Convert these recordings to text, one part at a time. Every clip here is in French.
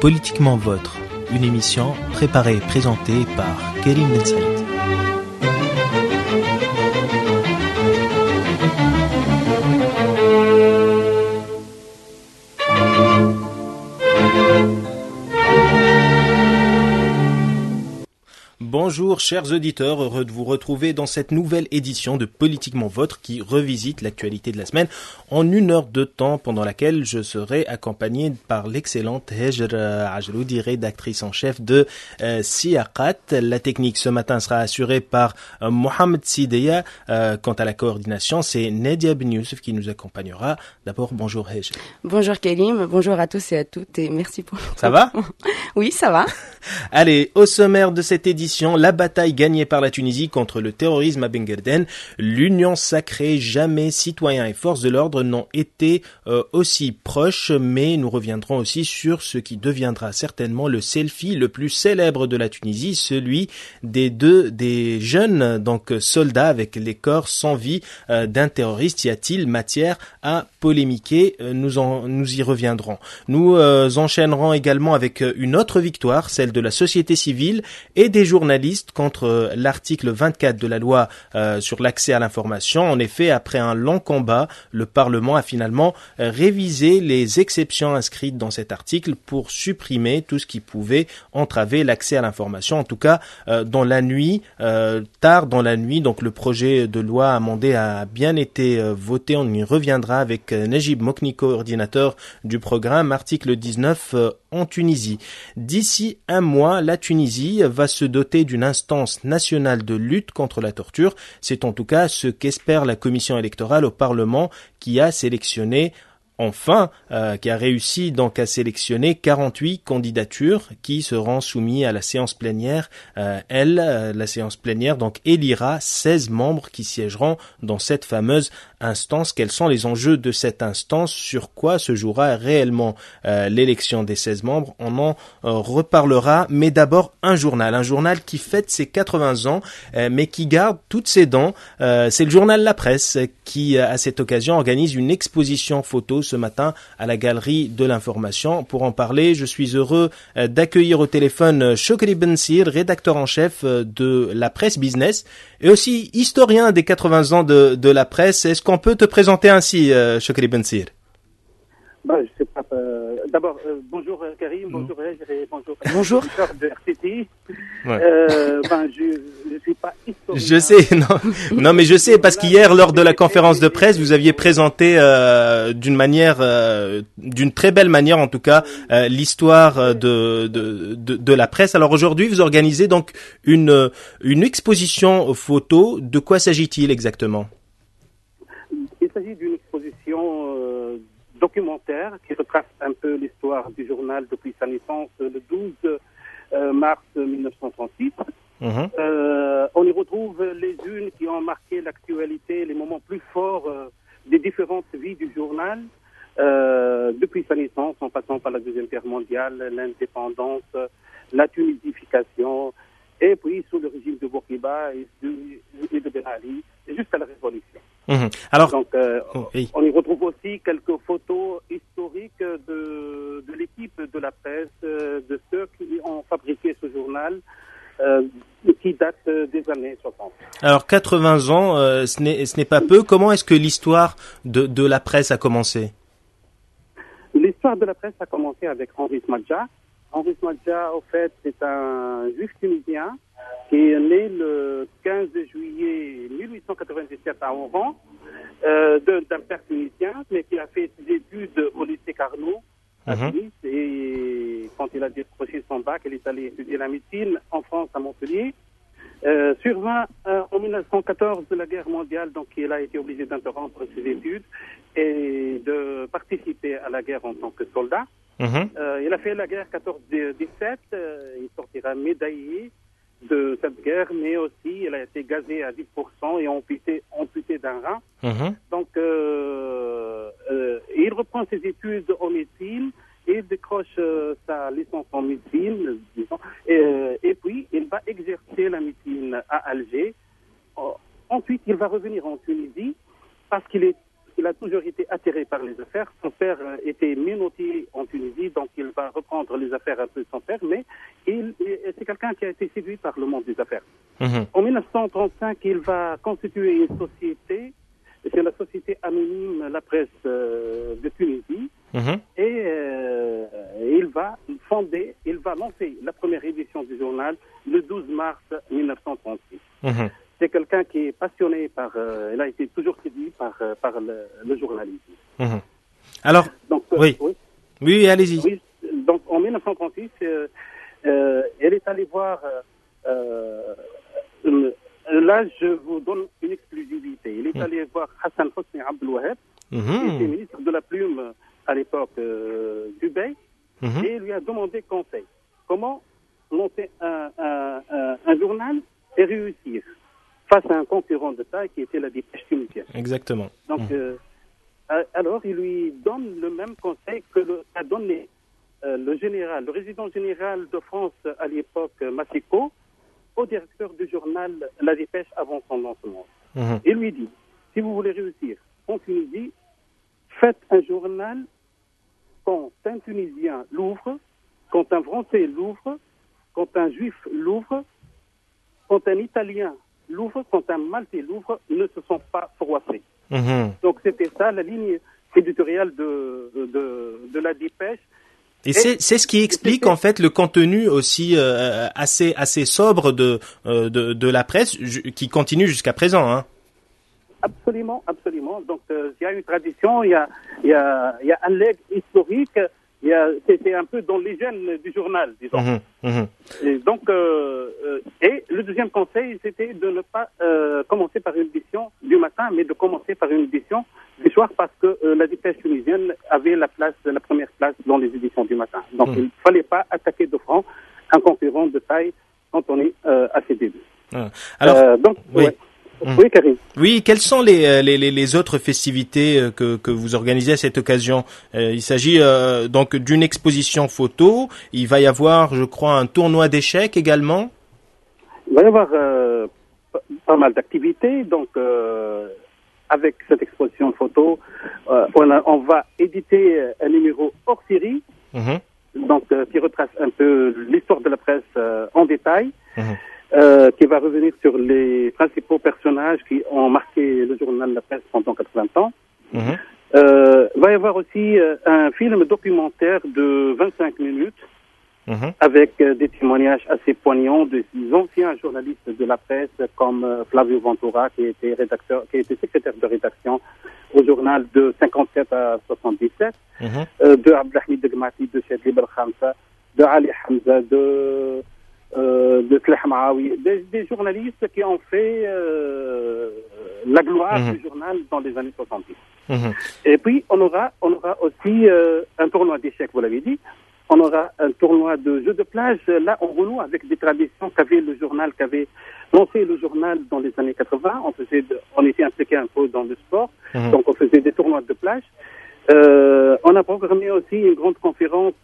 Politiquement vôtre, une émission préparée et présentée par Karim Ben Said. Bonjour chers auditeurs, heureux de vous retrouver dans cette nouvelle édition de Politiquement Vôtre qui revisite l'actualité de la semaine en une heure de temps pendant laquelle je serai accompagné par l'excellente Hejer Ajroudi, rédactrice en chef de Siyaqat. La technique ce matin sera assurée par Mohamed Sidiya. Quant à la coordination, c'est Nadia Benyoussef qui nous accompagnera. D'abord, bonjour Hejer. Bonjour Karim, bonjour à tous et à toutes et merci pour... Ça va ? Oui, ça va. Allez, au sommaire de cette édition, la bataille gagnée par la Tunisie contre le terrorisme à Ben Guerdane, l'union sacrée, jamais citoyens et forces de l'ordre n'ont été aussi proches, mais nous reviendrons aussi sur ce qui deviendra certainement le selfie le plus célèbre de la Tunisie, celui des jeunes donc soldats avec les corps sans vie d'un terroriste. Y a-t-il matière à polémiquer? Nous y reviendrons. Nous enchaînerons également avec une autre victoire, celle de la société civile et des journalistes contre l'article 24 de la loi sur l'accès à l'information. En effet, après un long combat, le Parlement a finalement révisé les exceptions inscrites dans cet article pour supprimer tout ce qui pouvait entraver l'accès à l'information. En tout cas, tard dans la nuit, donc le projet de loi amendé a bien été voté. On y reviendra avec Najib Mokni, coordinateur du programme Article 19 en Tunisie. D'ici un mois, la Tunisie va se doter d'une instance nationale de lutte contre la torture. C'est en tout cas ce qu'espère la commission électorale au Parlement qui a réussi à sélectionner 48 candidatures qui seront soumises à la séance plénière. La séance plénière donc élira 16 membres qui siégeront dans cette fameuse instance. Quels sont les enjeux de cette instance? Sur quoi se jouera réellement l'élection des 16 membres? On en reparlera, mais d'abord un journal qui fête ses 80 ans mais qui garde toutes ses dents. C'est le journal La Presse qui, à cette occasion, organise une exposition photo ce matin à la Galerie de l'Information. Pour en parler, je suis heureux d'accueillir au téléphone Chokri Ben Sir, rédacteur en chef de La Presse Business et aussi historien des 80 ans de La Presse. Est-ce qu'on peut te présenter ainsi, Chokri Ben Sir? Je sais pas. D'abord, bonjour Karim, bonjour Hejer, bonjour de RCD. Ouais. Je ne suis pas historien. Je sais, non, mais je sais parce qu'hier, lors de la conférence de presse, vous aviez présenté d'une très belle manière, en tout cas, l'histoire de la presse. Alors aujourd'hui, vous organisez donc une exposition photo. De quoi s'agit-il exactement? Il s'agit d'une exposition documentaire qui retrace un peu l'histoire du journal depuis sa naissance le 12 mars 1936. On y retrouve les unes qui ont marqué l'actualité, les moments plus forts des différentes vies du journal depuis sa naissance, en passant par la Deuxième Guerre mondiale, l'indépendance, la tunisification, et puis sous le régime de Bourguiba et de Ben Ali, jusqu'à la Révolution. Alors, on y retrouve aussi quelques photos historiques de l'équipe de La Presse, de ceux qui ont fabriqué ce journal, qui date des années 60. Alors, 80 ans, ce n'est pas peu. Comment est-ce que l'histoire de La Presse a commencé? L'histoire de La Presse a commencé avec Henri Smadja. Henri Smadja, au fait, c'est un juif tunisien qui est né le 15 juillet 1897 à Oran, d'un père tunisien, mais qui a fait ses études au lycée Carnot à Tunis. Et quand il a décroché son bac, il est allé étudier la médecine en France, à Montpellier. En 1914, la guerre mondiale, donc il a été obligé d'interrompre ses études et de participer à la guerre en tant que soldat. Il a fait la guerre 14-17, il sortira médaillé de cette guerre, mais aussi il a été gazé à 10% et amputé d'un rein. Donc il reprend ses études en médecine, il décroche sa licence en médecine, disons, et puis il va exercer la médecine à Alger. Ensuite, il va revenir en Tunisie parce qu'il est il a toujours été attiré par les affaires. Son père était minotier en Tunisie, donc il va reprendre les affaires un peu de son père, mais c'est quelqu'un qui a été séduit par le monde des affaires. Mmh. En 1935, il va constituer une société, c'est la société anonyme La Presse de Tunisie, et il va fonder, il va lancer la première édition du journal le 12 mars 1936. Mmh. C'est quelqu'un qui est passionné par... il a été toujours séduit par le journalisme. Mmh. Alors, donc, oui, allez-y. Oui, donc, en 1936, elle est allée voir... là, je vous donne une exclusivité. Elle est allée voir Hassan Hosni Abdelwahab, qui était ministre de la Plume à l'époque du Bey, et lui a demandé conseil. Comment monter un journal et réussir face à un concurrent de taille qui était la dépêche tunisienne. Exactement. Donc, alors, il lui donne le même conseil que a donné le général, le résident général de France à l'époque, Masséco, au directeur du journal La Dépêche avant son lancement. Il lui dit, si vous voulez réussir en Tunisie, faites un journal quand un Tunisien l'ouvre, quand un Français l'ouvre, quand un Juif l'ouvre, quand un Italien l'ouvre, quand un Maltais l'ouvre, ne se sont pas froissés. Donc c'était ça la ligne éditoriale de La Dépêche. Et c'est ce qui explique en fait le contenu aussi assez sobre de La Presse qui continue jusqu'à présent. Hein. Absolument, absolument. Donc il y a une tradition, il y a un legs historique. C'était un peu dans les gènes du journal, disons. Et donc, et le deuxième conseil, c'était de ne pas commencer par une édition du matin, mais de commencer par une édition du soir, parce que la dépêche tunisienne avait la première place dans les éditions du matin. Donc, il ne fallait pas attaquer de front un concurrent de taille quand on est à ses débuts. Alors, donc, oui. Ouais. Oui, Karim. Oui, quelles sont les autres festivités que vous organisez à cette occasion? Il s'agit donc d'une exposition photo. Il va y avoir, je crois, un tournoi d'échecs également. Il va y avoir pas mal d'activités. Donc, avec cette exposition photo, on va éditer un numéro hors série, donc qui retrace un peu l'histoire de La Presse en détail. Qui va revenir sur les principaux personnages qui ont marqué le journal La Presse pendant 80 ans. Va y avoir aussi un film documentaire de 25 minutes avec des témoignages assez poignants des anciens journalistes de La Presse comme Flavio Ventura qui était secrétaire de rédaction au journal de 57 à 77, de Abdelhamid Degmati, de Chedli Bel Khamsa, de Ali Hamza, de Klehmaa, des journalistes qui ont fait la gloire du journal dans les années 70. Et puis, on aura aussi un tournoi d'échecs, vous l'avez dit. On aura un tournoi de jeux de plage. Là, on renoue avec des traditions qu'avait le journal, qu'avait lancé le journal dans les années 80. On était impliqué un peu dans le sport, donc on faisait des tournois de plage. On a programmé aussi une grande conférence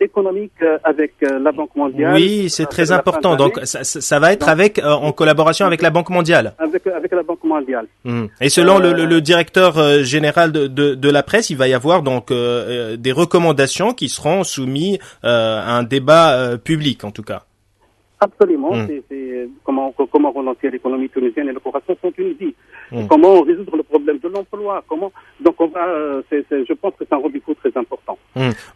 économique avec la Banque mondiale. Oui, c'est très important. Donc, ça va être en collaboration avec la Banque mondiale. Avec la Banque mondiale. Et selon le directeur général de La Presse, il va y avoir donc des recommandations qui seront soumises à un débat public, en tout cas. Absolument. C'est comment relancer l'économie tunisienne et le croissance en Tunisie. Comment résoudre le problème de l'emploi. Donc on va. Je pense que c'est un rendez-vous très important.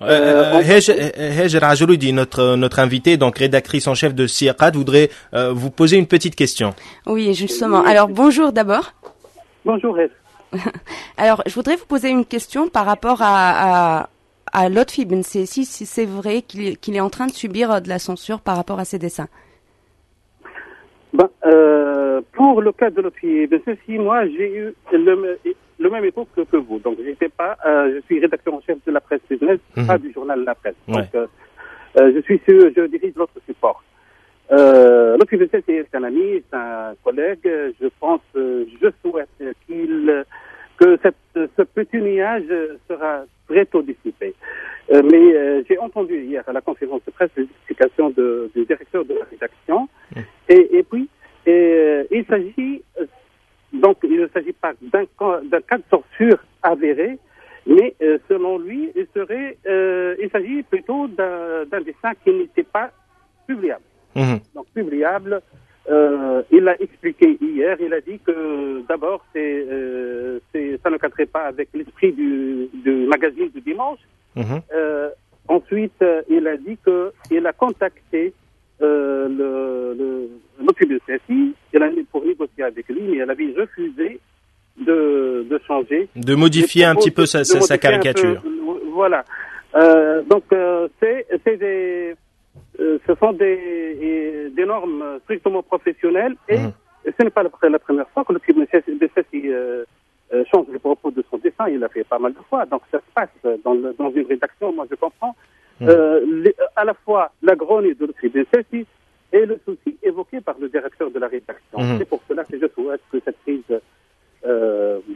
Hejer Ajroudi, notre invitée, donc rédactrice en chef de Siyaqat, voudrait vous poser une petite question. Oui, justement. Alors bonjour d'abord. Bonjour Hejer. Alors je voudrais vous poser une question par rapport à Lotfi Ben Sassi, si c'est vrai qu'il est en train de subir de la censure par rapport à ses dessins. Pour le cas de Lotfi Ben Sassi, moi j'ai eu le même écho que vous. Donc je suis rédacteur en chef de La Presse Business, pas du journal La Presse. Ouais. Donc je dirige l'autre support. Lotfi Ben Sassi est un ami, c'est un collègue. Je pense, je souhaite que ce petit nuage sera très tôt dissipé. Mais j'ai entendu hier à la conférence de presse les explications du directeur de la rédaction. Et puis, il s'agit Donc, il ne s'agit pas d'un cas de torture avéré, mais selon lui, il s'agit plutôt d'un dessin qui n'était pas publiable. Mmh. Donc, publiable, il l'a expliqué hier, il a dit que d'abord, ça ne cadrait pas avec l'esprit du magazine du dimanche. Mmh. Ensuite, il a dit qu'il a contacté Lotfi Ben Sassi, elle a pour négocier avec lui, mais elle avait refusé de changer. De modifier un petit peu sa caricature. Voilà. Ce sont des normes strictement professionnelles et ce n'est pas la première fois que Lotfi Ben Sassi change les propos de son dessin. Il l'a fait pas mal de fois. Donc ça se passe dans une rédaction, moi je comprends. À la fois la grogne de Lotfi Ben Sassi et le souci évoqué par le directeur de la rédaction. C'est pour cela que je souhaite que cette crise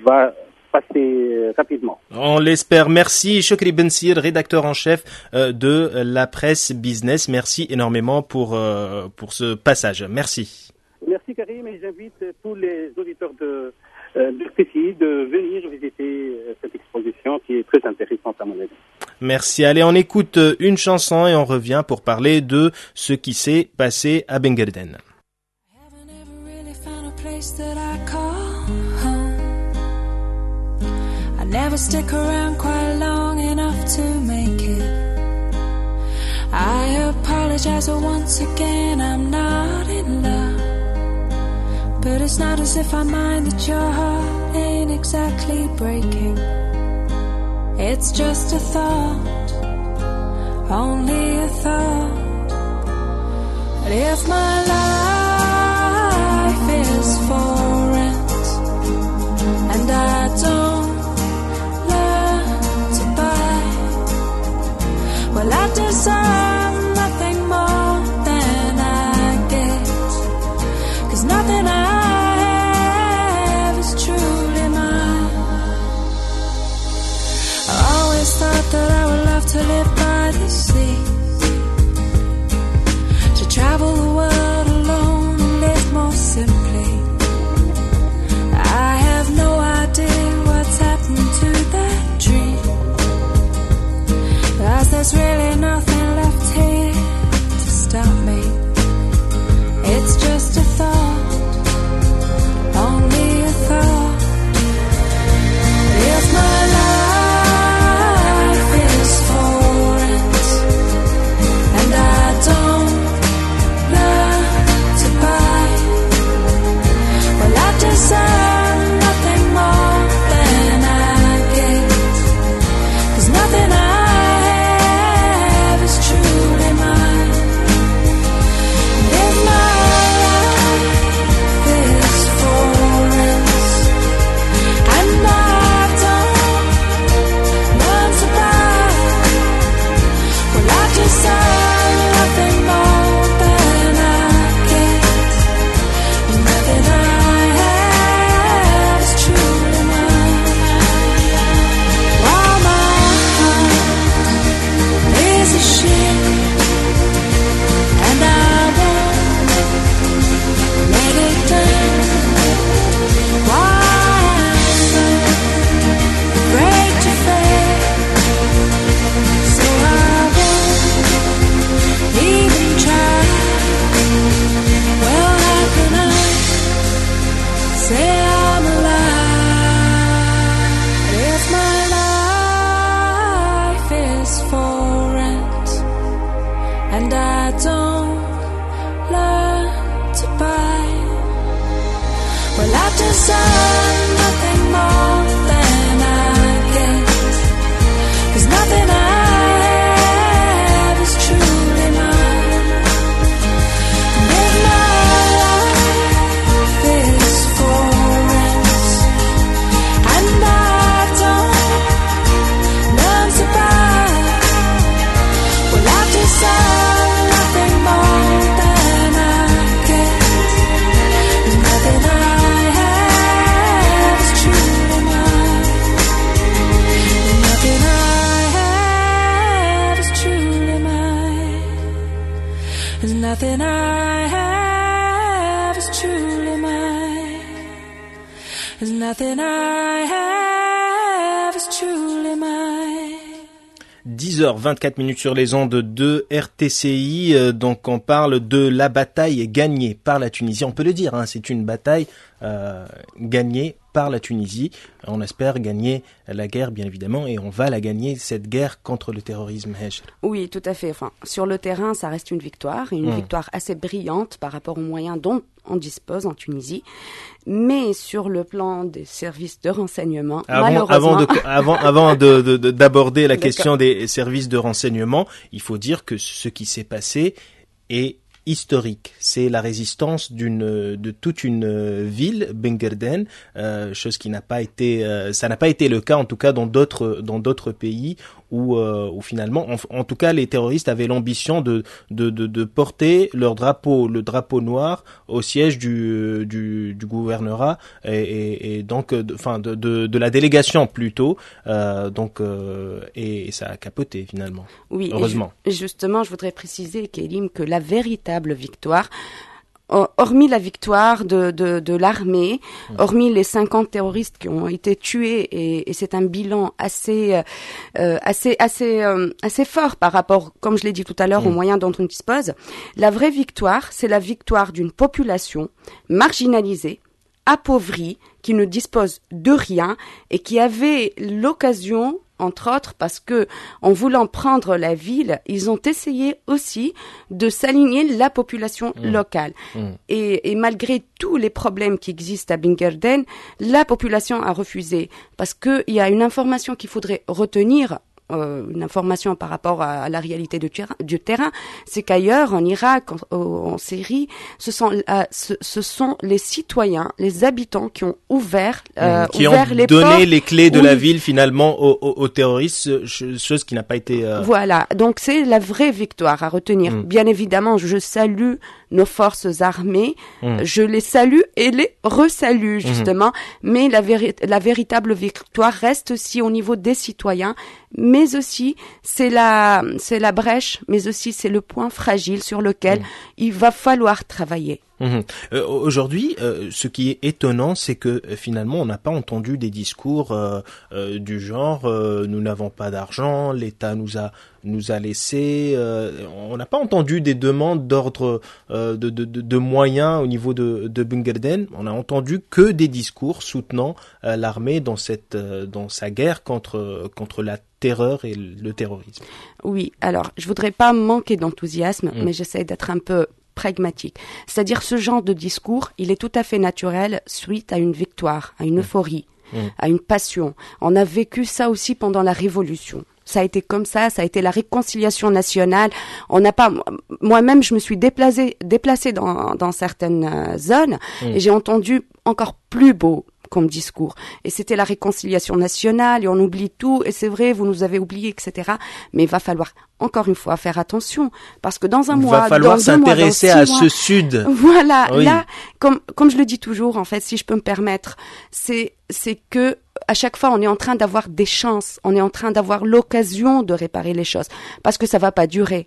va passer rapidement. On l'espère. Merci Chokri Ben Sir, rédacteur en chef de La Presse Business. Merci énormément pour ce passage. Merci. Merci Karim, et j'invite tous les auditeurs de RCD de venir visiter cette exposition qui est très intéressante à mon avis. Merci. Allez, on écoute une chanson et on revient pour parler de ce qui s'est passé à Ben Guerdane. But it's not as if I mind that your heart ain't exactly breaking. It's just a thought, only a thought. But if my life is for rent and I don't learn to buy, well, I deserve nothing more than I get, 'cause nothing I thought that I would love to live by the sea, to travel the world alone and live more simply. I have no idea what's happened to that dream, 'cause there's really nothing left here to stop me. It's just a thought, only a thought. It's my life. Nothing I have is truly mine. 10h24 sur les ondes de RTCI, donc on parle de la bataille gagnée par la Tunisie, on peut le dire, hein, c'est une bataille gagnée par la Tunisie, on espère gagner la guerre bien évidemment et on va la gagner cette guerre contre le terrorisme. Oui, tout à fait, enfin, sur le terrain ça reste une victoire, victoire assez brillante par rapport aux moyens dont on dispose en Tunisie, mais sur le plan des services de renseignement, malheureusement... Avant d'aborder la question des services de renseignement, il faut dire que ce qui s'est passé est historique. C'est la résistance de toute une ville, Ben Guerdane, chose qui n'a pas été, ça n'a pas été le cas en tout cas dans d'autres pays où finalement, en tout cas, les terroristes avaient l'ambition de porter leur drapeau, le drapeau noir, au siège du gouvernorat et donc, enfin, de la délégation plutôt, et ça a capoté finalement. Oui, heureusement. Et justement, je voudrais préciser, Kélim, que la véritable victoire, hormis la victoire de l'armée, hormis les 50 terroristes qui ont été tués, et c'est un bilan assez fort par rapport, comme je l'ai dit tout à l'heure, aux moyens dont on dispose, la vraie victoire, c'est la victoire d'une population marginalisée, appauvrie, qui ne dispose de rien et qui avait l'occasion, entre autres, parce que, en voulant prendre la ville, ils ont essayé aussi de s'aligner la population locale. Et malgré tous les problèmes qui existent à Ben Guerdane, la population a refusé. Parce que il y a une information qu'il faudrait retenir, une information par rapport à la réalité du terrain, c'est qu'ailleurs, en Irak, en Syrie, ce sont les citoyens, les habitants qui ont ouvert les portes. Qui ont donné les clés de la ville, finalement, aux terroristes, chose qui n'a pas été... Voilà, donc c'est la vraie victoire à retenir. Bien évidemment, je salue nos forces armées, je les salue et les resalue, justement, mais la véritable victoire reste aussi au niveau des citoyens, mais aussi c'est la brèche, mais aussi c'est le point fragile sur lequel il va falloir travailler. Aujourd'hui, ce qui est étonnant, c'est que finalement, on n'a pas entendu des discours du genre nous n'avons pas d'argent, l'État nous a laissé. On n'a pas entendu des demandes d'ordre de moyens au niveau de Ben Guerdane. On a entendu que des discours soutenant l'armée dans sa guerre contre la terreur et le terrorisme. Oui, alors je voudrais pas manquer d'enthousiasme, mais j'essaie d'être un peu pragmatique. C'est-à-dire, ce genre de discours, il est tout à fait naturel suite à une victoire, à une euphorie, à une passion. On a vécu ça aussi pendant la Révolution. Ça a été comme ça a été la réconciliation nationale. On n'a pas, moi-même, je me suis déplacée dans certaines zones et j'ai entendu encore plus beau comme discours. Et c'était la réconciliation nationale, et on oublie tout, et c'est vrai, vous nous avez oubliés, etc. Mais il va falloir, encore une fois, faire attention, parce que dans un mois, dans 2 mois, dans 6 mois... Il va falloir s'intéresser à ce Sud. Voilà, oui. Là, comme je le dis toujours, en fait, si je peux me permettre, c'est que, à chaque fois, on est en train d'avoir des chances, on est en train d'avoir l'occasion de réparer les choses, parce que ça va pas durer.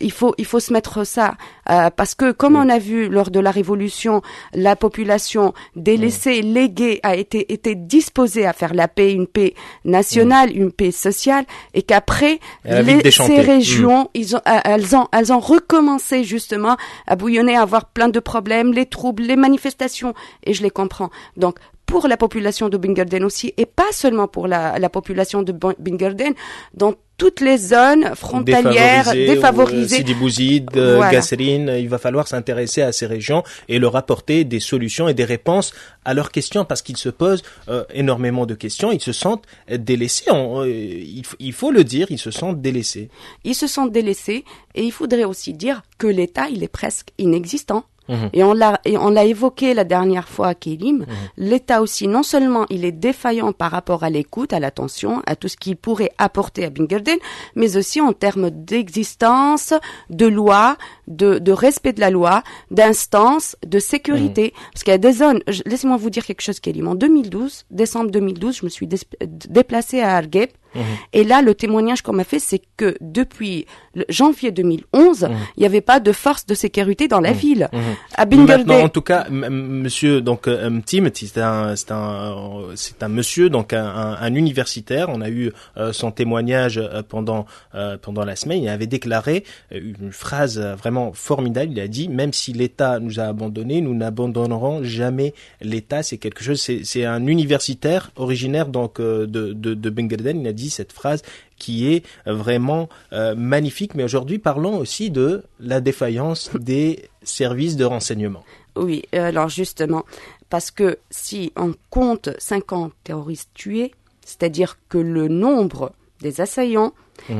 Il faut se mettre ça, parce que comme on a vu lors de la Révolution, la population délaissée, léguée, a été disposée à faire la paix, une paix nationale, une paix sociale, et qu'après, ces régions, elles ont recommencé justement à bouillonner, à avoir plein de problèmes, les troubles, les manifestations, et je les comprends. Donc, pour la population de Ben Guerdane aussi, et pas seulement pour la population de Ben Guerdane, dans toutes les zones frontalières défavorisées. Sidi Bouzid, voilà. Gasserine, il va falloir s'intéresser à ces régions et leur apporter des solutions et des réponses à leurs questions, parce qu'ils se posent énormément de questions, ils se sentent délaissés, il faut le dire, ils se sentent délaissés. Ils se sentent délaissés, et il faudrait aussi dire que l'État, il est presque inexistant. Et on l'a évoqué la dernière fois à Kélim, l'État aussi, non seulement il est défaillant par rapport à l'écoute, à l'attention, à tout ce qu'il pourrait apporter à Ben Guerdane, mais aussi en termes d'existence, de loi, de respect de la loi, d'instance, de sécurité. Parce qu'il y a des zones, laissez-moi vous dire quelque chose, Kélim. En 2012, décembre 2012, je me suis déplacée à Argeb, Et là, le témoignage qu'on m'a fait, c'est que depuis janvier 2011, il n'y avait pas de force de sécurité dans la ville. À Ben Guerdane, en tout cas, monsieur, donc Timothy, c'est un monsieur, donc un universitaire. On a eu son témoignage pendant la semaine. Il avait déclaré une phrase vraiment formidable. Il a dit, même si l'État nous a abandonnés, nous n'abandonnerons jamais l'État. C'est quelque chose. C'est un universitaire originaire donc de Ben Guerdane. Il a dit cette phrase qui est vraiment magnifique. Mais aujourd'hui, parlons aussi de la défaillance des services de renseignement. Oui, alors justement, parce que si on compte 50 terroristes tués, c'est-à-dire que le nombre des assaillants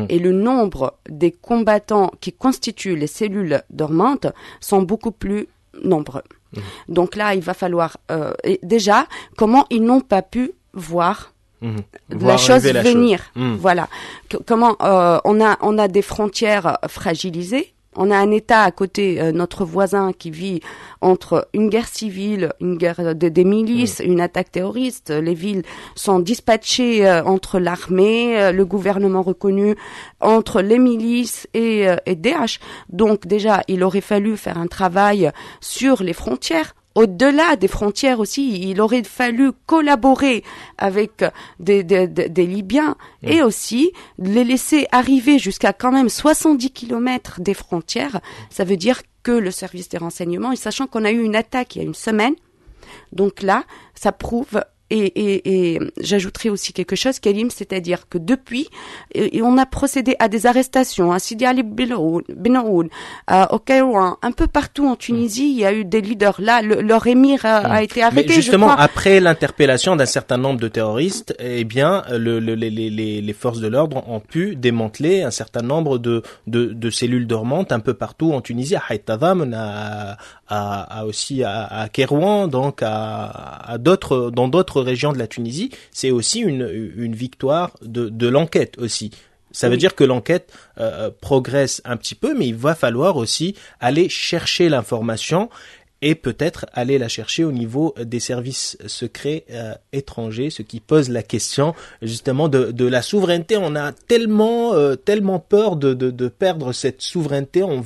et le nombre des combattants qui constituent les cellules dormantes sont beaucoup plus nombreux. Donc là, il va falloir... déjà, comment ils n'ont pas pu voir... la chose venir. Voilà. Comment on a des frontières fragilisées, on a un État à côté, notre voisin qui vit entre une guerre civile, une guerre des milices, une attaque terroriste. Les villes sont dispatchées entre l'armée, le gouvernement reconnu, entre les milices et Daech. Donc déjà, il aurait fallu faire un travail sur les frontières. Au-delà des frontières aussi, il aurait fallu collaborer avec des Libyens et aussi les laisser arriver jusqu'à quand même 70 kilomètres des frontières. Ça veut dire que le service des renseignements, et sachant qu'on a eu une attaque il y a une semaine, donc là, ça prouve... Et j'ajouterai aussi quelque chose, Karim, c'est-à-dire que depuis, on a procédé à des arrestations, à Sidi Ali Benaoun, au Kairouan, un peu partout en Tunisie, il y a eu des leaders. Là, leur émir a été arrêté. Mais justement, après l'interpellation d'un certain nombre de terroristes, eh bien, les forces de l'ordre ont pu démanteler un certain nombre de cellules dormantes un peu partout en Tunisie, à Haïtadam, aussi à Kairouan, donc à d'autres, dans d'autres région de la Tunisie. C'est aussi une victoire de l'enquête aussi. Ça veut dire que l'enquête progresse un petit peu, mais il va falloir aussi aller chercher l'information et peut-être aller la chercher au niveau des services secrets étrangers, ce qui pose la question justement de la souveraineté. On a tellement peur de perdre cette souveraineté. On ne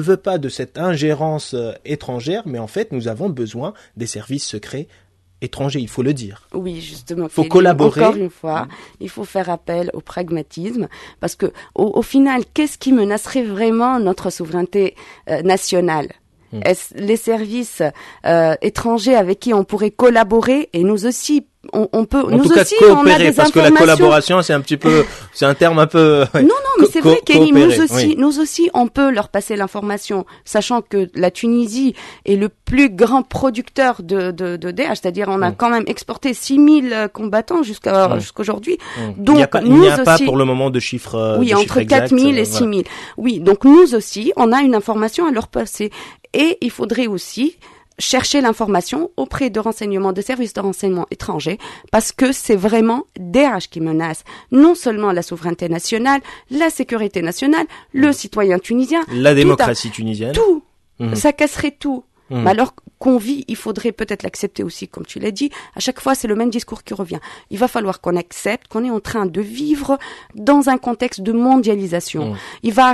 veut pas de cette ingérence étrangère, mais en fait, nous avons besoin des services secrets étrangers, il faut le dire. Oui, justement. Il faut collaborer. Encore une fois, il faut faire appel au pragmatisme, parce que au final, qu'est-ce qui menacerait vraiment notre souveraineté nationale ? Est-ce les services étrangers avec qui on pourrait collaborer, et nous aussi, on peut, en nous tout aussi, cas, coopérer, on a des parce informations. Que la collaboration, c'est un petit peu, c'est un terme un peu. Non, mais c'est vrai, Kelly, nous aussi, on peut leur passer l'information, sachant que la Tunisie est le plus grand producteur de Daech, c'est-à-dire on a quand même exporté 6000 combattants jusqu'aujourd'hui. Donc il n'y a pas pour le moment de chiffres. Oui, entre 4000 et 6000. Voilà. Oui, donc nous aussi, on a une information à leur passer, et il faudrait aussi chercher l'information auprès de renseignements, de services de renseignement étrangers, parce que c'est vraiment Daech qui menace non seulement la souveraineté nationale, la sécurité nationale, le citoyen tunisien, la démocratie tunisienne. Tout, ça casserait tout. Mais alors qu'on vit, il faudrait peut-être l'accepter aussi, comme tu l'as dit. À chaque fois, c'est le même discours qui revient. Il va falloir qu'on accepte qu'on est en train de vivre dans un contexte de mondialisation. Il va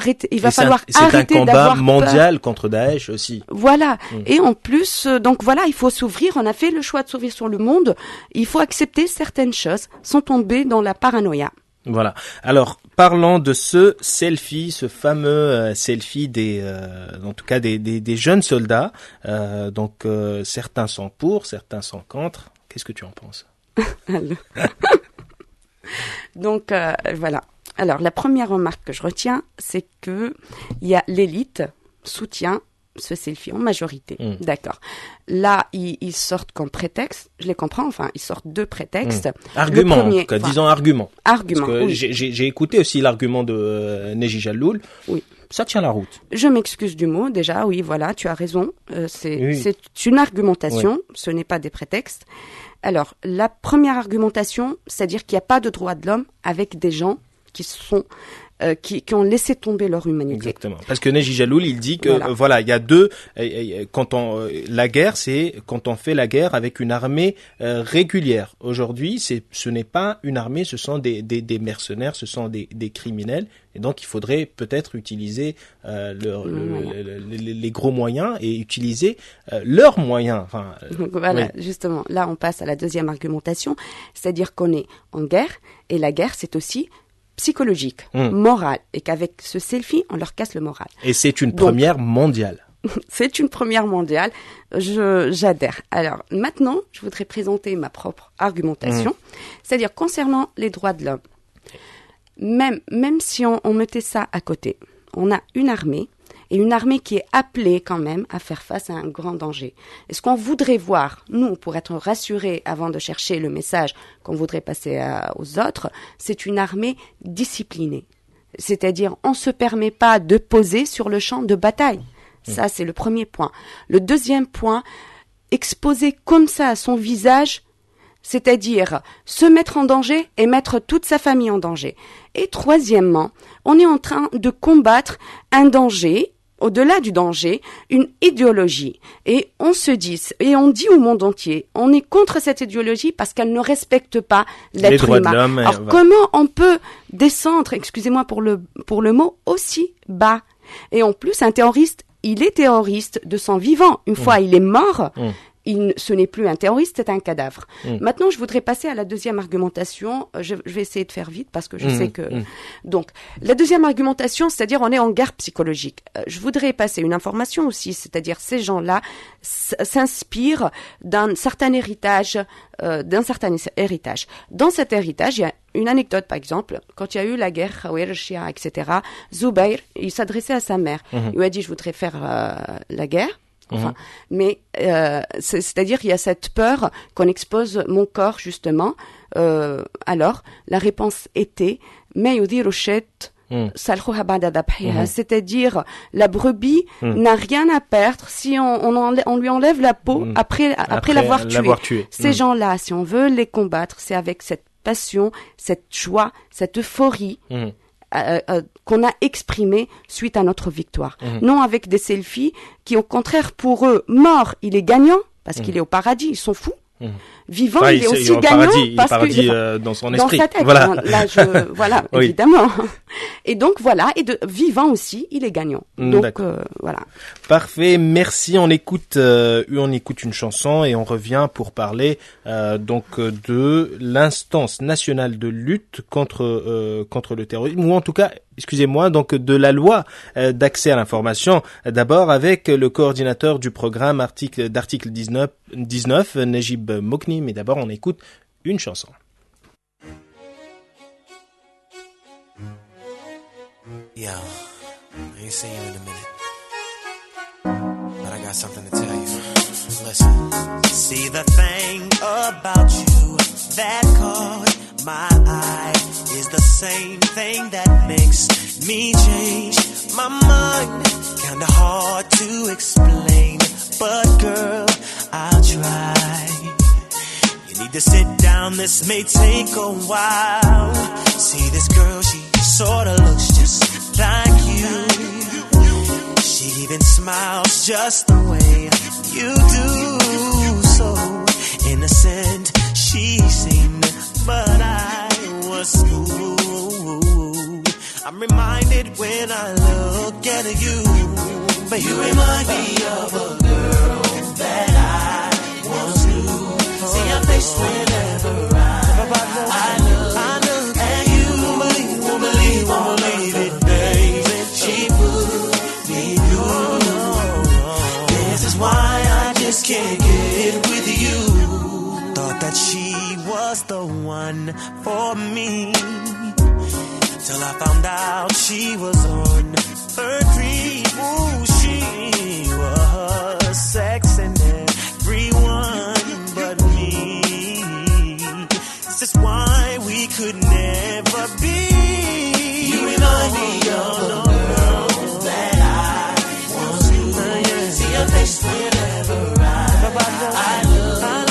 falloir arrêter d'avoir peur. C'est un combat mondial contre Daech aussi. Voilà. Et en plus, donc voilà, il faut s'ouvrir. On a fait le choix de s'ouvrir sur le monde. Il faut accepter certaines choses sans tomber dans la paranoïa. Voilà. Alors, parlons de ce selfie, ce fameux selfie des jeunes soldats. Donc, certains sont pour, certains sont contre. Qu'est-ce que tu en penses ? Donc, voilà. Alors, la première remarque que je retiens, c'est que il y a l'élite soutient ce selfie en majorité. D'accord. Là, ils sortent comme prétexte, je les comprends, enfin, ils sortent deux prétextes. Argument, premier, en disons argument. Argument, parce que j'ai écouté aussi l'argument de Neji Jalloul. Oui. Ça tient la route. Je m'excuse du mot, déjà, oui, voilà, tu as raison. C'est une argumentation, ce n'est pas des prétextes. Alors, la première argumentation, c'est-à-dire qu'il n'y a pas de droits de l'homme avec des gens qui sont qui ont laissé tomber leur humanité. Exactement. Parce que Neji Jalloul, il dit que voilà, il y a deux. Quand on la guerre, c'est quand on fait la guerre avec une armée régulière. Aujourd'hui, ce n'est pas une armée, ce sont des mercenaires, ce sont des criminels. Et donc, il faudrait peut-être utiliser les gros moyens et utiliser leurs moyens. Enfin, voilà, oui. Justement, là, on passe à la deuxième argumentation, c'est-à-dire qu'on est en guerre, et la guerre, c'est aussi psychologique, morale, et qu'avec ce selfie, on leur casse le moral. Et c'est une première mondiale. C'est une première mondiale, j'adhère. Alors, maintenant, je voudrais présenter ma propre argumentation, c'est-à-dire concernant les droits de l'homme. Même si on mettait ça à côté, on a une armée, et une armée qui est appelée quand même à faire face à un grand danger. Et ce qu'on voudrait voir, nous, pour être rassurés avant de chercher le message qu'on voudrait passer aux autres, c'est une armée disciplinée. C'est-à-dire, on ne se permet pas de poser sur le champ de bataille. Ça, c'est le premier point. Le deuxième point, exposer comme ça à son visage, c'est-à-dire se mettre en danger et mettre toute sa famille en danger. Et troisièmement, on est en train de combattre un danger, au-delà du danger, une idéologie. Et on dit au monde entier, on est contre cette idéologie parce qu'elle ne respecte pas l'être humain. Les droits de l'homme. Alors comment on peut descendre, excusez-moi pour le mot, aussi bas? Et en plus, un terroriste, il est terroriste de son vivant. Une fois il est mort... ce n'est plus un terroriste, c'est un cadavre. Maintenant, je voudrais passer à la deuxième argumentation. Je vais essayer de faire vite parce que je sais que... Donc, la deuxième argumentation, c'est-à-dire on est en guerre psychologique. Je voudrais passer une information aussi, c'est-à-dire ces gens-là s'inspirent d'un certain héritage. Dans cet héritage, il y a une anecdote, par exemple, quand il y a eu la guerre, Khawir, Shia, etc., Zubair, il s'adressait à sa mère. Il lui a dit « je voudrais faire la guerre ». Enfin, mais c'est-à-dire il y a cette peur qu'on expose mon corps justement. Alors la réponse était c'est-à-dire la brebis n'a rien à perdre si on lui enlève la peau après l'avoir tuée. Ces gens-là, si on veut les combattre, c'est avec cette passion, cette joie, cette euphorie qu'on a exprimé suite à notre victoire. Non avec des selfies qui, au contraire, pour eux, mort, il est gagnant, parce qu'il est au paradis, ils sont fous. Vivant, enfin, il est aussi gagnant, parce qu'il est dans son esprit. Dans sa tête, voilà. Oui. Évidemment. Et donc, voilà, vivant aussi, il est gagnant. Donc, voilà. Parfait, merci. On écoute une chanson et on revient pour parler de l'instance nationale de lutte contre le terrorisme, ou en tout cas, excusez-moi, donc de la loi d'accès à l'information. D'abord, avec le coordinateur du programme d'article 19, Najib Mokni, mais d'abord on écoute une chanson. Yo, I ain't seen you in a minute, but I got something to tell you. Listen, see the thing about you that caught my eye is the same thing that makes me change my mind. Kinda hard to explain, but girl, I'll try. Need to sit down, this may take a while. See this girl, she sorta looks just like you. She even smiles just the way you do. So innocent she seemed, but I was fooled. I'm reminded when I look at you, but you remind me of a girl that I once knew. See your face whenever I look, and you won't believe it, babe. She put me through. This is why I just can't get with you. Thought that she was the one for me, till I found out she was on her creep. Ooh, she was sexing everyone. This is why we could never be. You remind me of the girl that I once knew. See your face whenever I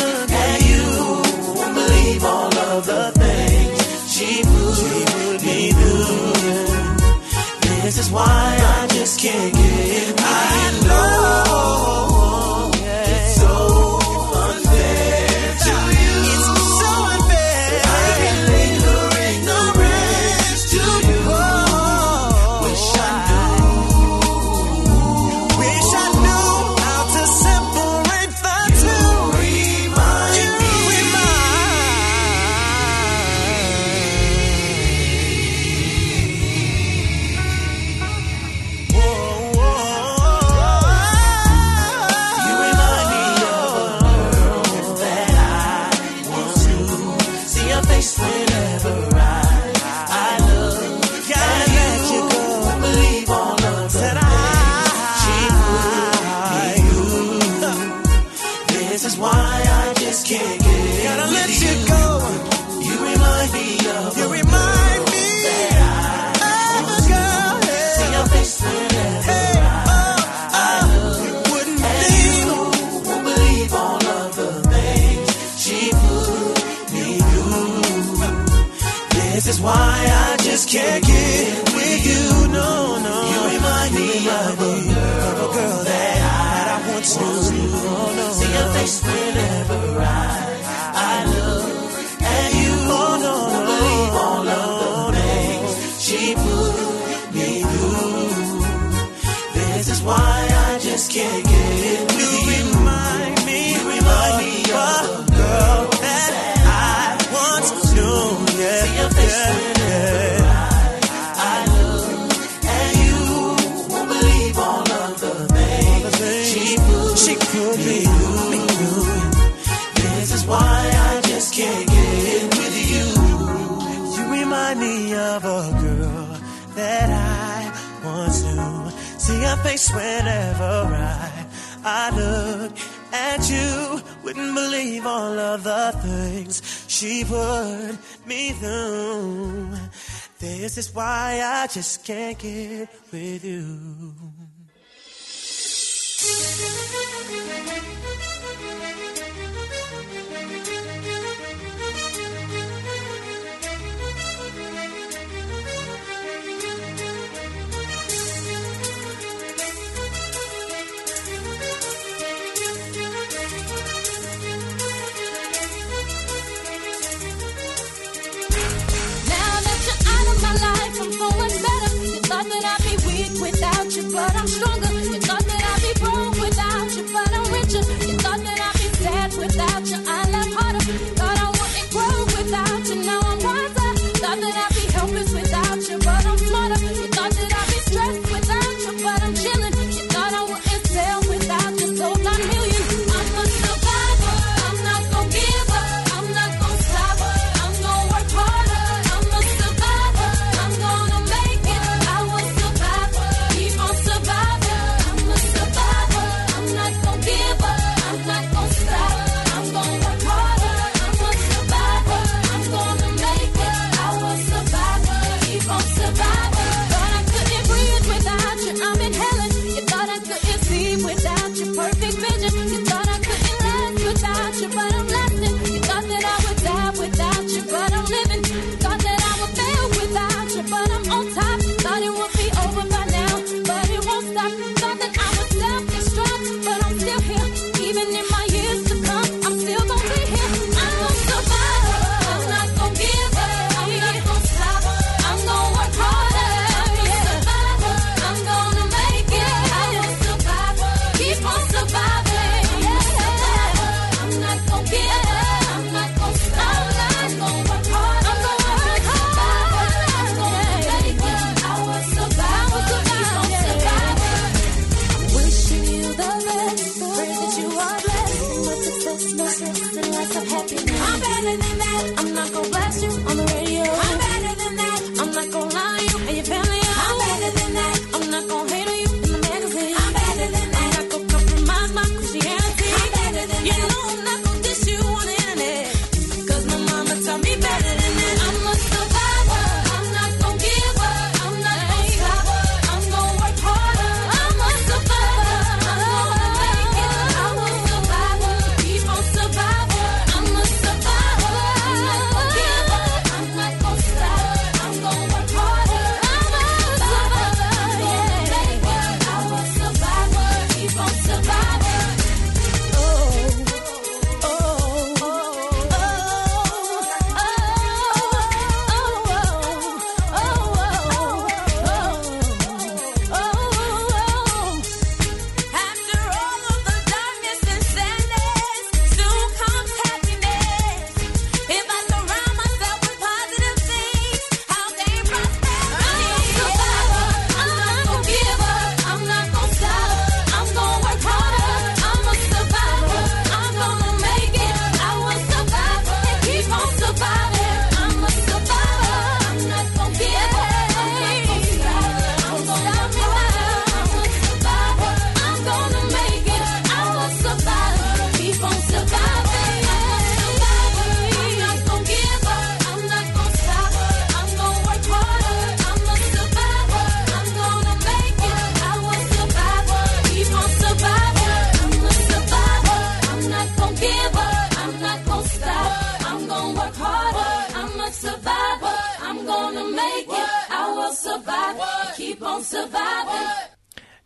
look at you. Won't believe all of the things she put me through. This is why I just can't get my love. Can't get with you, no, no. You remind me of a girl that I once knew. See your face whenever I look at you. Oh no, don't believe all of the things she put me through. This is why I just can't get with you. You remind me of a girl that I once knew. Yeah, see your face whenever. Of a girl that I once knew. See your face whenever I look at you. Wouldn't believe all of the things she put me through. This is why I just can't get with you. Without you, but I'm stronger. You thought that I'd be broke without you, but I'm richer. You thought that I'd be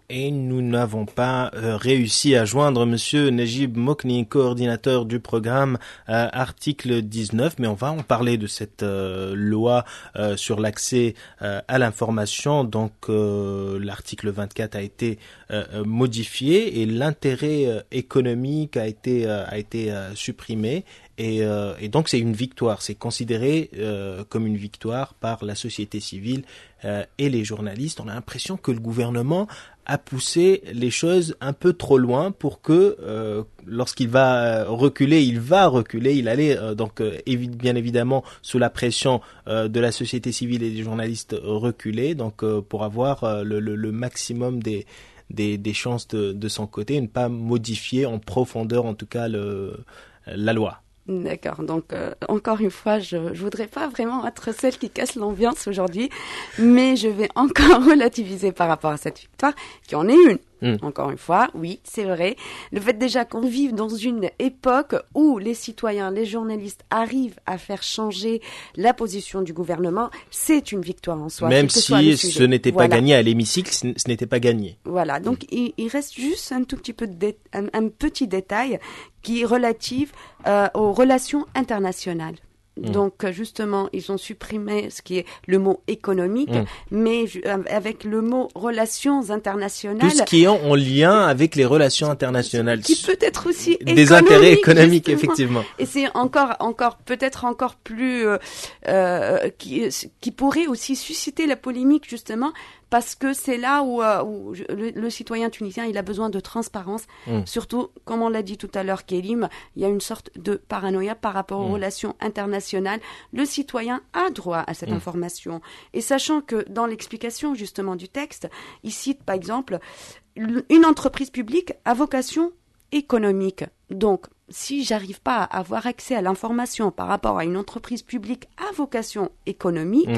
Et nous n'avons pas réussi à joindre Monsieur Najib Mokni, coordinateur du programme Article 19, mais on va en parler de cette loi sur l'accès à l'information. Donc l'article 24 a été modifié et l'intérêt économique a été supprimé. Et donc c'est une victoire, c'est considéré comme une victoire par la société civile et les journalistes. On a l'impression que le gouvernement a poussé les choses un peu trop loin pour que lorsqu'il va reculer, il allait bien évidemment sous la pression de la société civile et des journalistes reculer, donc pour avoir le maximum des chances de son côté et ne pas modifier en profondeur en tout cas la loi. D'accord, donc encore une fois, je voudrais pas vraiment être celle qui casse l'ambiance aujourd'hui, mais je vais encore relativiser par rapport à cette victoire, qui en est une. Encore une fois, oui, c'est vrai. Le fait déjà qu'on vive dans une époque où les citoyens, les journalistes arrivent à faire changer la position du gouvernement, c'est une victoire en soi. Même si ce n'était pas gagné à l'hémicycle, ce n'était pas gagné. Voilà, donc il reste juste un tout petit peu un petit détail qui est relatif aux relations internationales. Donc, justement, ils ont supprimé ce qui est le mot économique, mais avec le mot relations internationales. Tout ce qui est en lien avec les relations internationales. Qui peut être aussi économique. Des intérêts économiques, justement. Effectivement. Et c'est peut-être encore plus, qui pourrait aussi susciter la polémique, justement. Parce que c'est là où le citoyen tunisien, il a besoin de transparence. Surtout, comme on l'a dit tout à l'heure, Kélim, il y a une sorte de paranoïa par rapport aux relations internationales. Le citoyen a droit à cette information. Et sachant que dans l'explication justement du texte, il cite par exemple une entreprise publique à vocation économique. Donc, si j'arrive pas à avoir accès à l'information par rapport à une entreprise publique à vocation économique,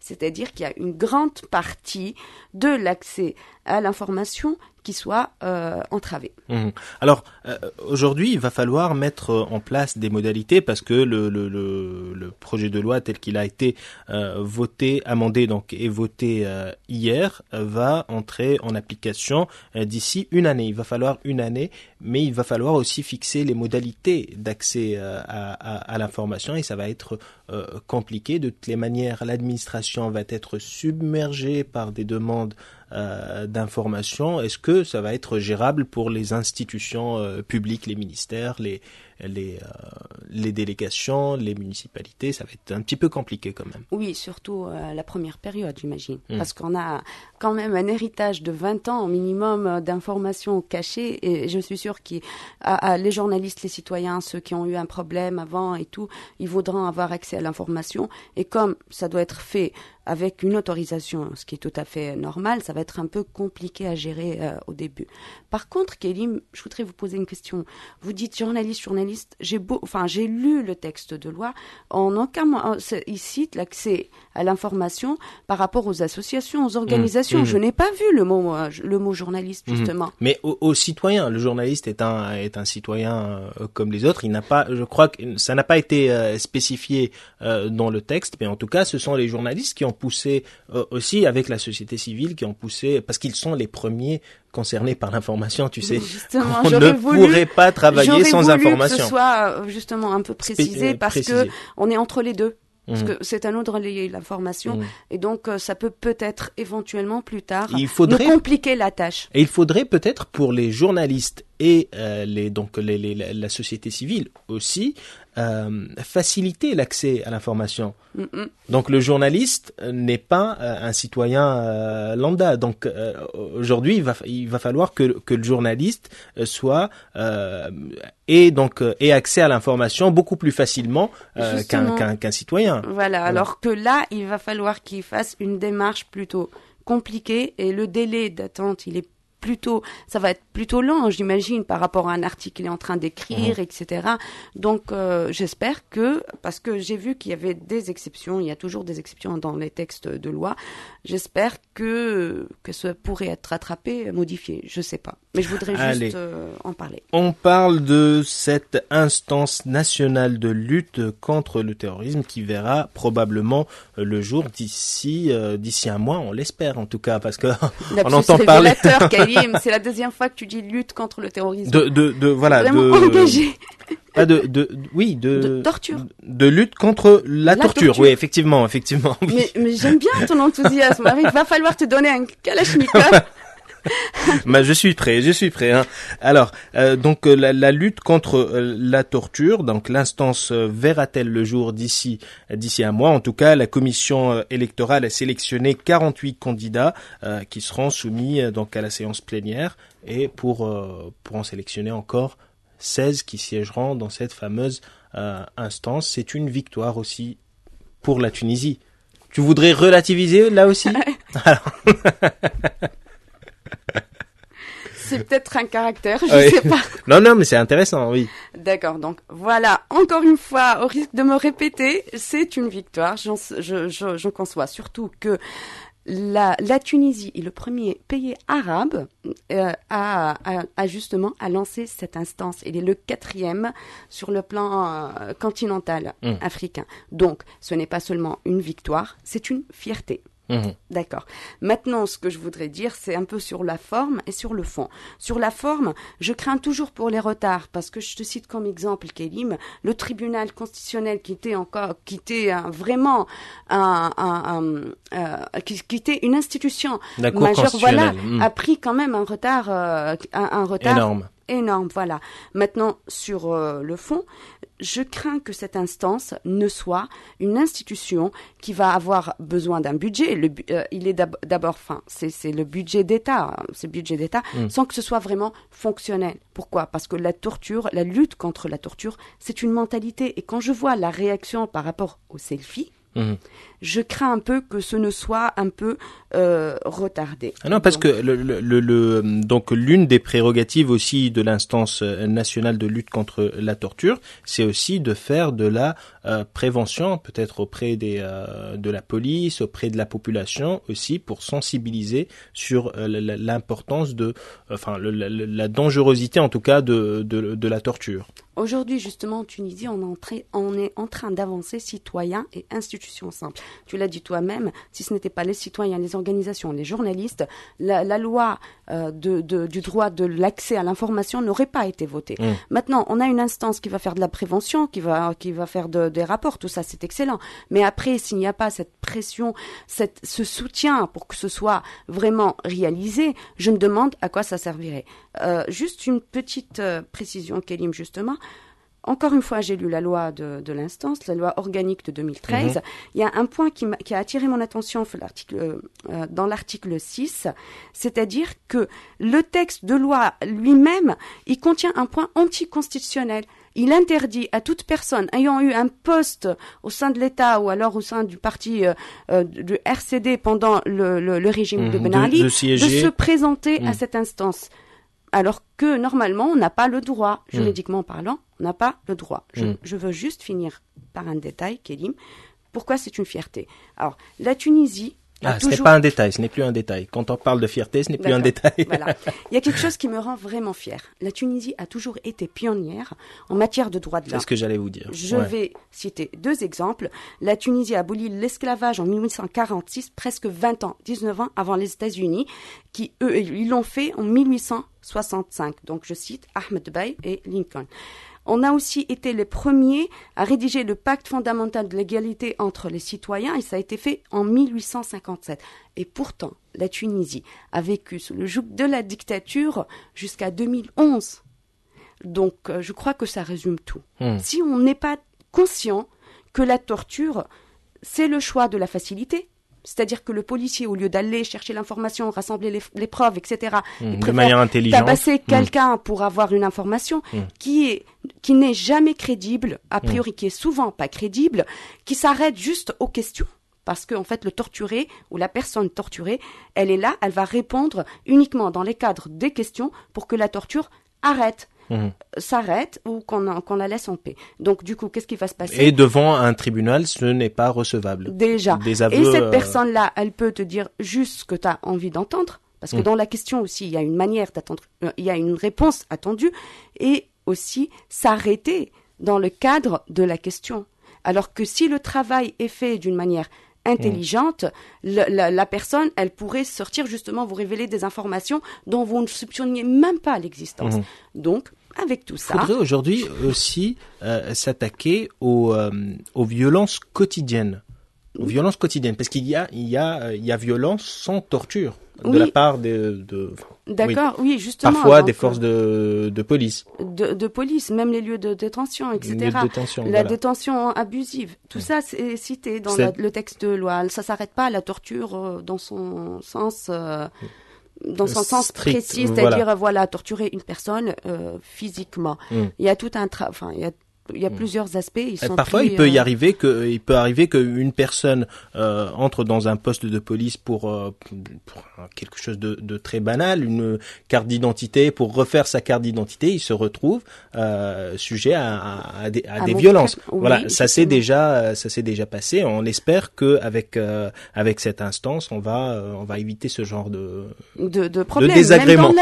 c'est-à-dire qu'il y a une grande partie de l'accès à l'information qui soit entravé. Alors, aujourd'hui, il va falloir mettre en place des modalités parce que le projet de loi tel qu'il a été amendé hier, va entrer en application d'ici une année. Il va falloir une année, mais il va falloir aussi fixer les modalités d'accès à l'information et ça va être compliqué. De toutes les manières, l'administration va être submergée par des demandes d'information. Est-ce que ça va être gérable pour les institutions publiques, les ministères, les délégations, les municipalités? Ça va être un petit peu compliqué quand même. Oui, surtout la première période, j'imagine. Parce qu'on a quand même un héritage de 20 ans au minimum d'informations cachées. Et je suis sûre que les journalistes, les citoyens, ceux qui ont eu un problème avant et tout, ils voudront avoir accès à l'information. Et comme ça doit être fait avec une autorisation, ce qui est tout à fait normal, ça va être un peu compliqué à gérer au début. Par contre, Kélim, je voudrais vous poser une question. Vous dites journaliste, j'ai lu le texte de loi, en aucun moment, il cite l'accès à l'information par rapport aux associations, aux organisations. Je n'ai pas vu le mot journaliste, justement. Mais aux citoyens, le journaliste est un citoyen comme les autres. Il n'a pas, je crois que ça n'a pas été spécifié dans le texte, mais en tout cas, ce sont les journalistes qui ont poussé aussi avec la société civile, qui ont poussé parce qu'ils sont les premiers concernés par l'information, tu sais. Justement, on ne pourrait pas travailler sans information. Que ce soit justement un peu précisé parce que on est entre les deux. Parce que c'est à nous de relayer l'information et donc ça peut-être éventuellement plus tard nous compliquer la tâche. Et il faudrait peut-être pour les journalistes et la société civile aussi faciliter l'accès à l'information. Donc le journaliste n'est pas un citoyen lambda. Donc aujourd'hui il va falloir que le journaliste soit ait accès à l'information beaucoup plus facilement qu'un citoyen. Voilà. Alors que là il va falloir qu'il fasse une démarche plutôt compliquée et le délai d'attente il est ça va être plutôt lent, j'imagine, par rapport à un article qu'il est en train d'écrire, etc. Donc, j'espère que, parce que j'ai vu qu'il y avait des exceptions, il y a toujours des exceptions dans les textes de loi, j'espère que ça pourrait être rattrapé, modifié, je sais pas. Mais je voudrais juste en parler. On parle de cette instance nationale de lutte contre le terrorisme qui verra probablement le jour d'ici un mois, on l'espère en tout cas, parce que on entend parler. Karim, c'est la deuxième fois que tu dis lutte contre le terrorisme. De torture. De lutte contre la torture. Oui, effectivement. Oui. Mais j'aime bien ton enthousiasme. Il va falloir te donner un kalachnikov. Bah, je suis prêt. Hein. Alors, donc la lutte contre la torture, donc l'instance verra-t-elle le jour d'ici un mois ? En tout cas, la commission électorale a sélectionné 48 candidats qui seront soumis donc à la séance plénière et pour en sélectionner encore 16 qui siégeront dans cette fameuse instance. C'est une victoire aussi pour la Tunisie. Tu voudrais relativiser là aussi ? Alors... C'est peut-être un caractère, je sais pas. Non, mais c'est intéressant, oui. D'accord, donc voilà, encore une fois, au risque de me répéter, c'est une victoire. Je conçois surtout que la Tunisie est le premier pays arabe à justement à lancer cette instance. Elle est le 4e sur le plan continental africain. Donc, ce n'est pas seulement une victoire, c'est une fierté. D'accord. Maintenant, ce que je voudrais dire, c'est un peu sur la forme et sur le fond. Sur la forme, je crains toujours pour les retards, parce que je te cite comme exemple, Kélim, le tribunal constitutionnel qui était une institution majeure, voilà, a pris quand même un retard énorme, voilà. Maintenant, sur le fond, je crains que cette instance ne soit une institution qui va avoir besoin d'un budget. C'est le budget d'État, sans que ce soit vraiment fonctionnel. Pourquoi ? Parce que la lutte contre la torture, c'est une mentalité. Et quand je vois la réaction par rapport aux selfies, je crains un peu que ce ne soit un peu retardé. Ah non, parce que donc l'une des prérogatives aussi de l'instance nationale de lutte contre la torture, c'est aussi de faire de la prévention, peut-être auprès de la police, auprès de la population aussi, pour sensibiliser sur l'importance la dangerosité en tout cas de la torture. Aujourd'hui, justement, en Tunisie, on est en train d'avancer citoyens et institutions simples. Tu l'as dit toi-même, si ce n'était pas les citoyens, les organisations, les journalistes, la loi du droit de l'accès à l'information n'aurait pas été votée. Maintenant, on a une instance qui va faire de la prévention, qui va faire des rapports, tout ça, c'est excellent. Mais après, s'il n'y a pas cette pression, ce soutien pour que ce soit vraiment réalisé, je me demande à quoi ça servirait. Juste une petite précision, Kélim, justement. Encore une fois, j'ai lu la loi de l'instance, la loi organique de 2013. Il y a un point qui a attiré mon attention dans l'article 6, c'est-à-dire que le texte de loi lui-même, il contient un point anticonstitutionnel. Il interdit à toute personne ayant eu un poste au sein de l'État ou alors au sein du parti du RCD pendant le régime de Ben Ali de se présenter à cette instance. Alors que normalement, on n'a pas le droit, juridiquement parlant, on n'a pas le droit. Je veux juste finir par un détail, Kélim. Pourquoi c'est une fierté ? Alors, la Tunisie... ce n'est pas un détail, ce n'est plus un détail. Quand on parle de fierté, ce n'est plus un détail. Voilà. Il y a quelque chose qui me rend vraiment fière. La Tunisie a toujours été pionnière en matière de droits de l'homme. C'est ce que j'allais vous dire. Je vais citer 2 exemples. La Tunisie a aboli l'esclavage en 1846, presque 20 ans, 19 ans avant les États-Unis, qui, eux, ils l'ont fait en 1865. Donc, je cite Ahmed Bey et Lincoln. On a aussi été les premiers à rédiger le pacte fondamental de l'égalité entre les citoyens et ça a été fait en 1857. Et pourtant, la Tunisie a vécu sous le joug de la dictature jusqu'à 2011. Donc, je crois que ça résume tout. Si on n'est pas conscient que la torture, c'est le choix de la facilité, c'est-à-dire que le policier, au lieu d'aller chercher l'information, rassembler les preuves, etc., il préfère tabasser quelqu'un pour avoir une information qui n'est jamais crédible, a priori qui est souvent pas crédible, qui s'arrête juste aux questions. parce qu'en fait le torturé ou la personne torturée, elle est là, elle va répondre uniquement dans les cadres des questions pour que la torture arrête. S'arrête ou qu'on la laisse en paix. Donc du coup, qu'est-ce qui va se passer? Et devant un tribunal, ce n'est pas recevable. Déjà. Des aveux, et cette personne-là, elle peut te dire juste ce que tu as envie d'entendre, parce que dans la question aussi, il y a une manière d'attendre, il y a une réponse attendue, et aussi s'arrêter dans le cadre de la question. Alors que si le travail est fait d'une manière intelligente, la personne, elle pourrait sortir justement, vous révéler des informations dont vous ne soupçonniez même pas l'existence. Donc, avec tout ça... Il faudrait aujourd'hui aussi s'attaquer aux violences quotidiennes. Aux violences quotidiennes, parce qu'il y a violence sans torture de la part de d'accord, oui, justement. Parfois des forces de police. De police, même les lieux de détention, etc. Détention abusive. Tout ça, c'est cité dans le texte de loi. Ça ne s'arrête pas à la torture dans son sens... dans son sens précis, c'est-à-dire torturer une personne physiquement. Il y a tout un il y a plusieurs aspects. Parfois, il peut arriver qu'une personne entre dans un poste de police pour quelque chose de très banal, une carte d'identité, pour refaire sa carte d'identité, il se retrouve sujet à des violences. Ça s'est déjà passé. On espère que avec cette instance, on va éviter ce genre de problèmes. De désagréments.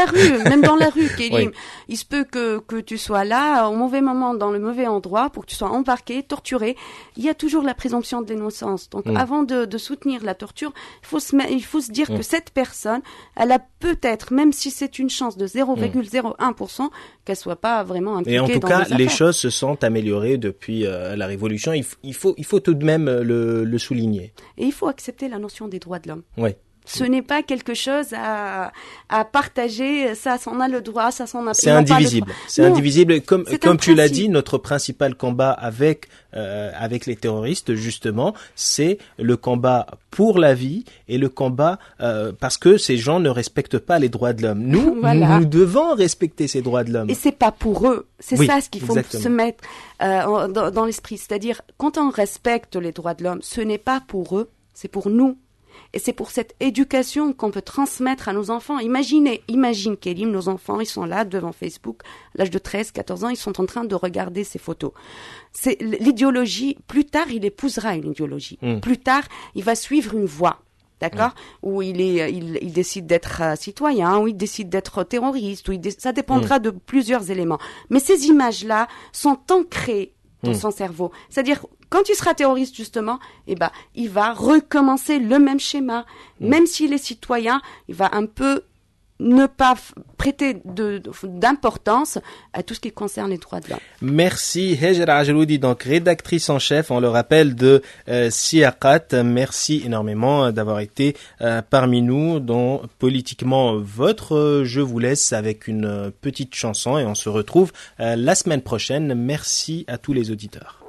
Même dans la rue, Kélim. Il se peut que tu sois là au mauvais moment, dans le mauvais endroit, pour que tu sois embarqué, torturé. Il y a toujours la présomption de l'innocence. Donc, avant de soutenir la torture, il faut se dire que cette personne, elle a peut-être, même si c'est une chance de 0,01%, qu'elle soit pas vraiment impliquée dans les affaires. Et en tout cas, les choses se sont améliorées depuis la Révolution. Il faut tout de même le souligner. Et il faut accepter la notion des droits de l'homme. Oui. Ce n'est pas quelque chose à partager, ça s'en a le droit, ça s'en a pas le droit. C'est indivisible. Comme tu l'as dit, notre principal combat avec les terroristes, justement, c'est le combat pour la vie et le combat parce que ces gens ne respectent pas les droits de l'homme. Nous, nous devons respecter ces droits de l'homme. Et c'est pas pour eux. C'est ça ce qu'il faut se mettre dans l'esprit. C'est-à-dire, quand on respecte les droits de l'homme, ce n'est pas pour eux, c'est pour nous. Et c'est pour cette éducation qu'on peut transmettre à nos enfants. Imagine Kélim, nos enfants, ils sont là devant Facebook, à l'âge de 13, 14 ans, ils sont en train de regarder ces photos. C'est l'idéologie, plus tard, il épousera une idéologie. Plus tard, il va suivre une voie. D'accord? Où il décide d'être citoyen, où il décide d'être terroriste, ça dépendra de plusieurs éléments. Mais ces images-là sont ancrées dans son cerveau. C'est-à-dire, quand il sera terroriste, justement, il va recommencer le même schéma. Même s'il est citoyen, il va un peu ne pas prêter d'importance à tout ce qui concerne les droits de l'homme. Merci, Hejer Ajroudi, donc rédactrice en chef, on le rappelle, de Siyaqat. Merci énormément d'avoir été parmi nous dans Politiquement Vôtre. Je vous laisse avec une petite chanson et on se retrouve la semaine prochaine. Merci à tous les auditeurs.